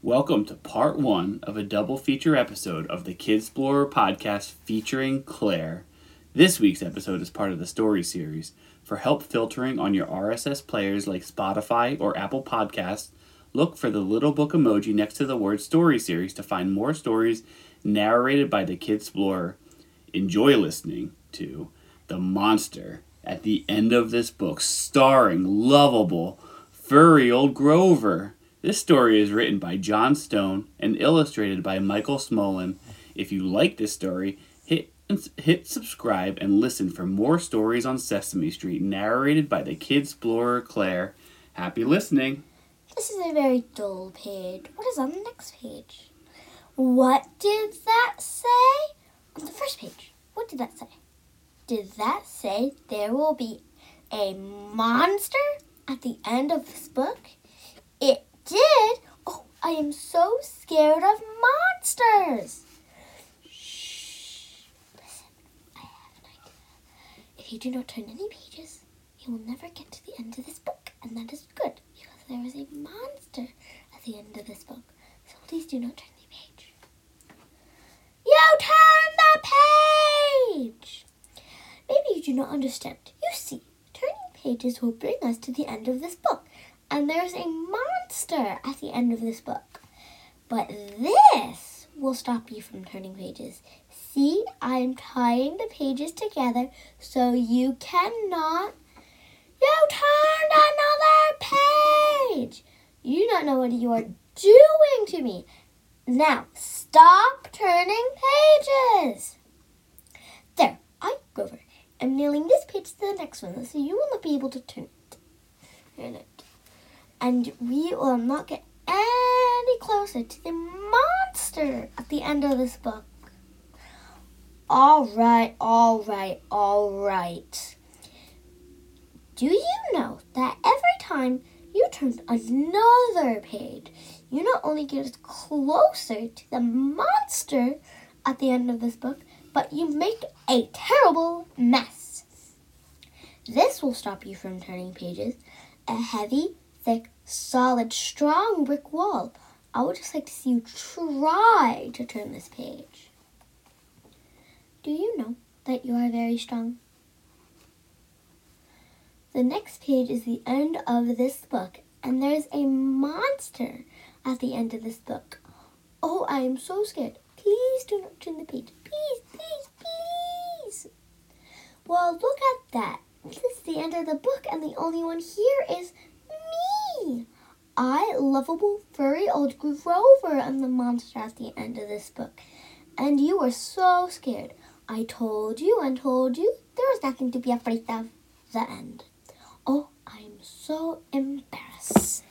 Welcome to part one of a double feature episode of the Kidsplorer podcast featuring Claire. This week's episode is part of the story series. For help filtering on your RSS players like Spotify or Apple Podcasts, look for the little book emoji next to the word story series to find more stories narrated by the Kidsplorer. Enjoy listening to The Monster at the End of This Book, starring lovable, furry old Grover. This story is written by John Stone and illustrated by Michael Smolin. If you like this story, hit subscribe and listen for more stories on Sesame Street narrated by the Kidsplorer Claire. Happy listening. This is a very dull page. What is on the next page? What did that say? On the first page, what did that say? Did that say there will be a monster at the end of this book? It did? Oh, I am so scared of monsters. Shh. Listen, I have an idea. If you do not turn any pages, you will never get to the end of this book. And that is good, because there is a monster at the end of this book. So please do not turn the page. You turn the page! Maybe you do not understand. You see, turning pages will bring us to the end of this book. And there's a monster at the end of this book. But this will stop you from turning pages. See, I'm tying the pages together so you cannot. You turned another page! You do not know what you are doing to me. Now, stop turning pages! There, I, Grover, am nailing this page to the next one so you will not be able to turn it. And we will not get any closer to the monster at the end of this book. All right. Do you know that every time you turn another page, you not only get us closer to the monster at the end of this book, but you make a terrible mess. This will stop you from turning pages. A heavy, thick, solid, strong brick wall. I would just like to see you try to turn this page. Do you know that you are very strong? The next page is the end of this book, and there's a monster at the end of this book. Oh, I am so scared. Please do not turn the page. Please. Well, look at that. This is the end of the book, and the only one here is me. I, lovable, furry old Grover, am the monster at the end of this book. And you are so scared. I told you and told you. There is nothing to be afraid of. The end. Oh, I'm so embarrassed.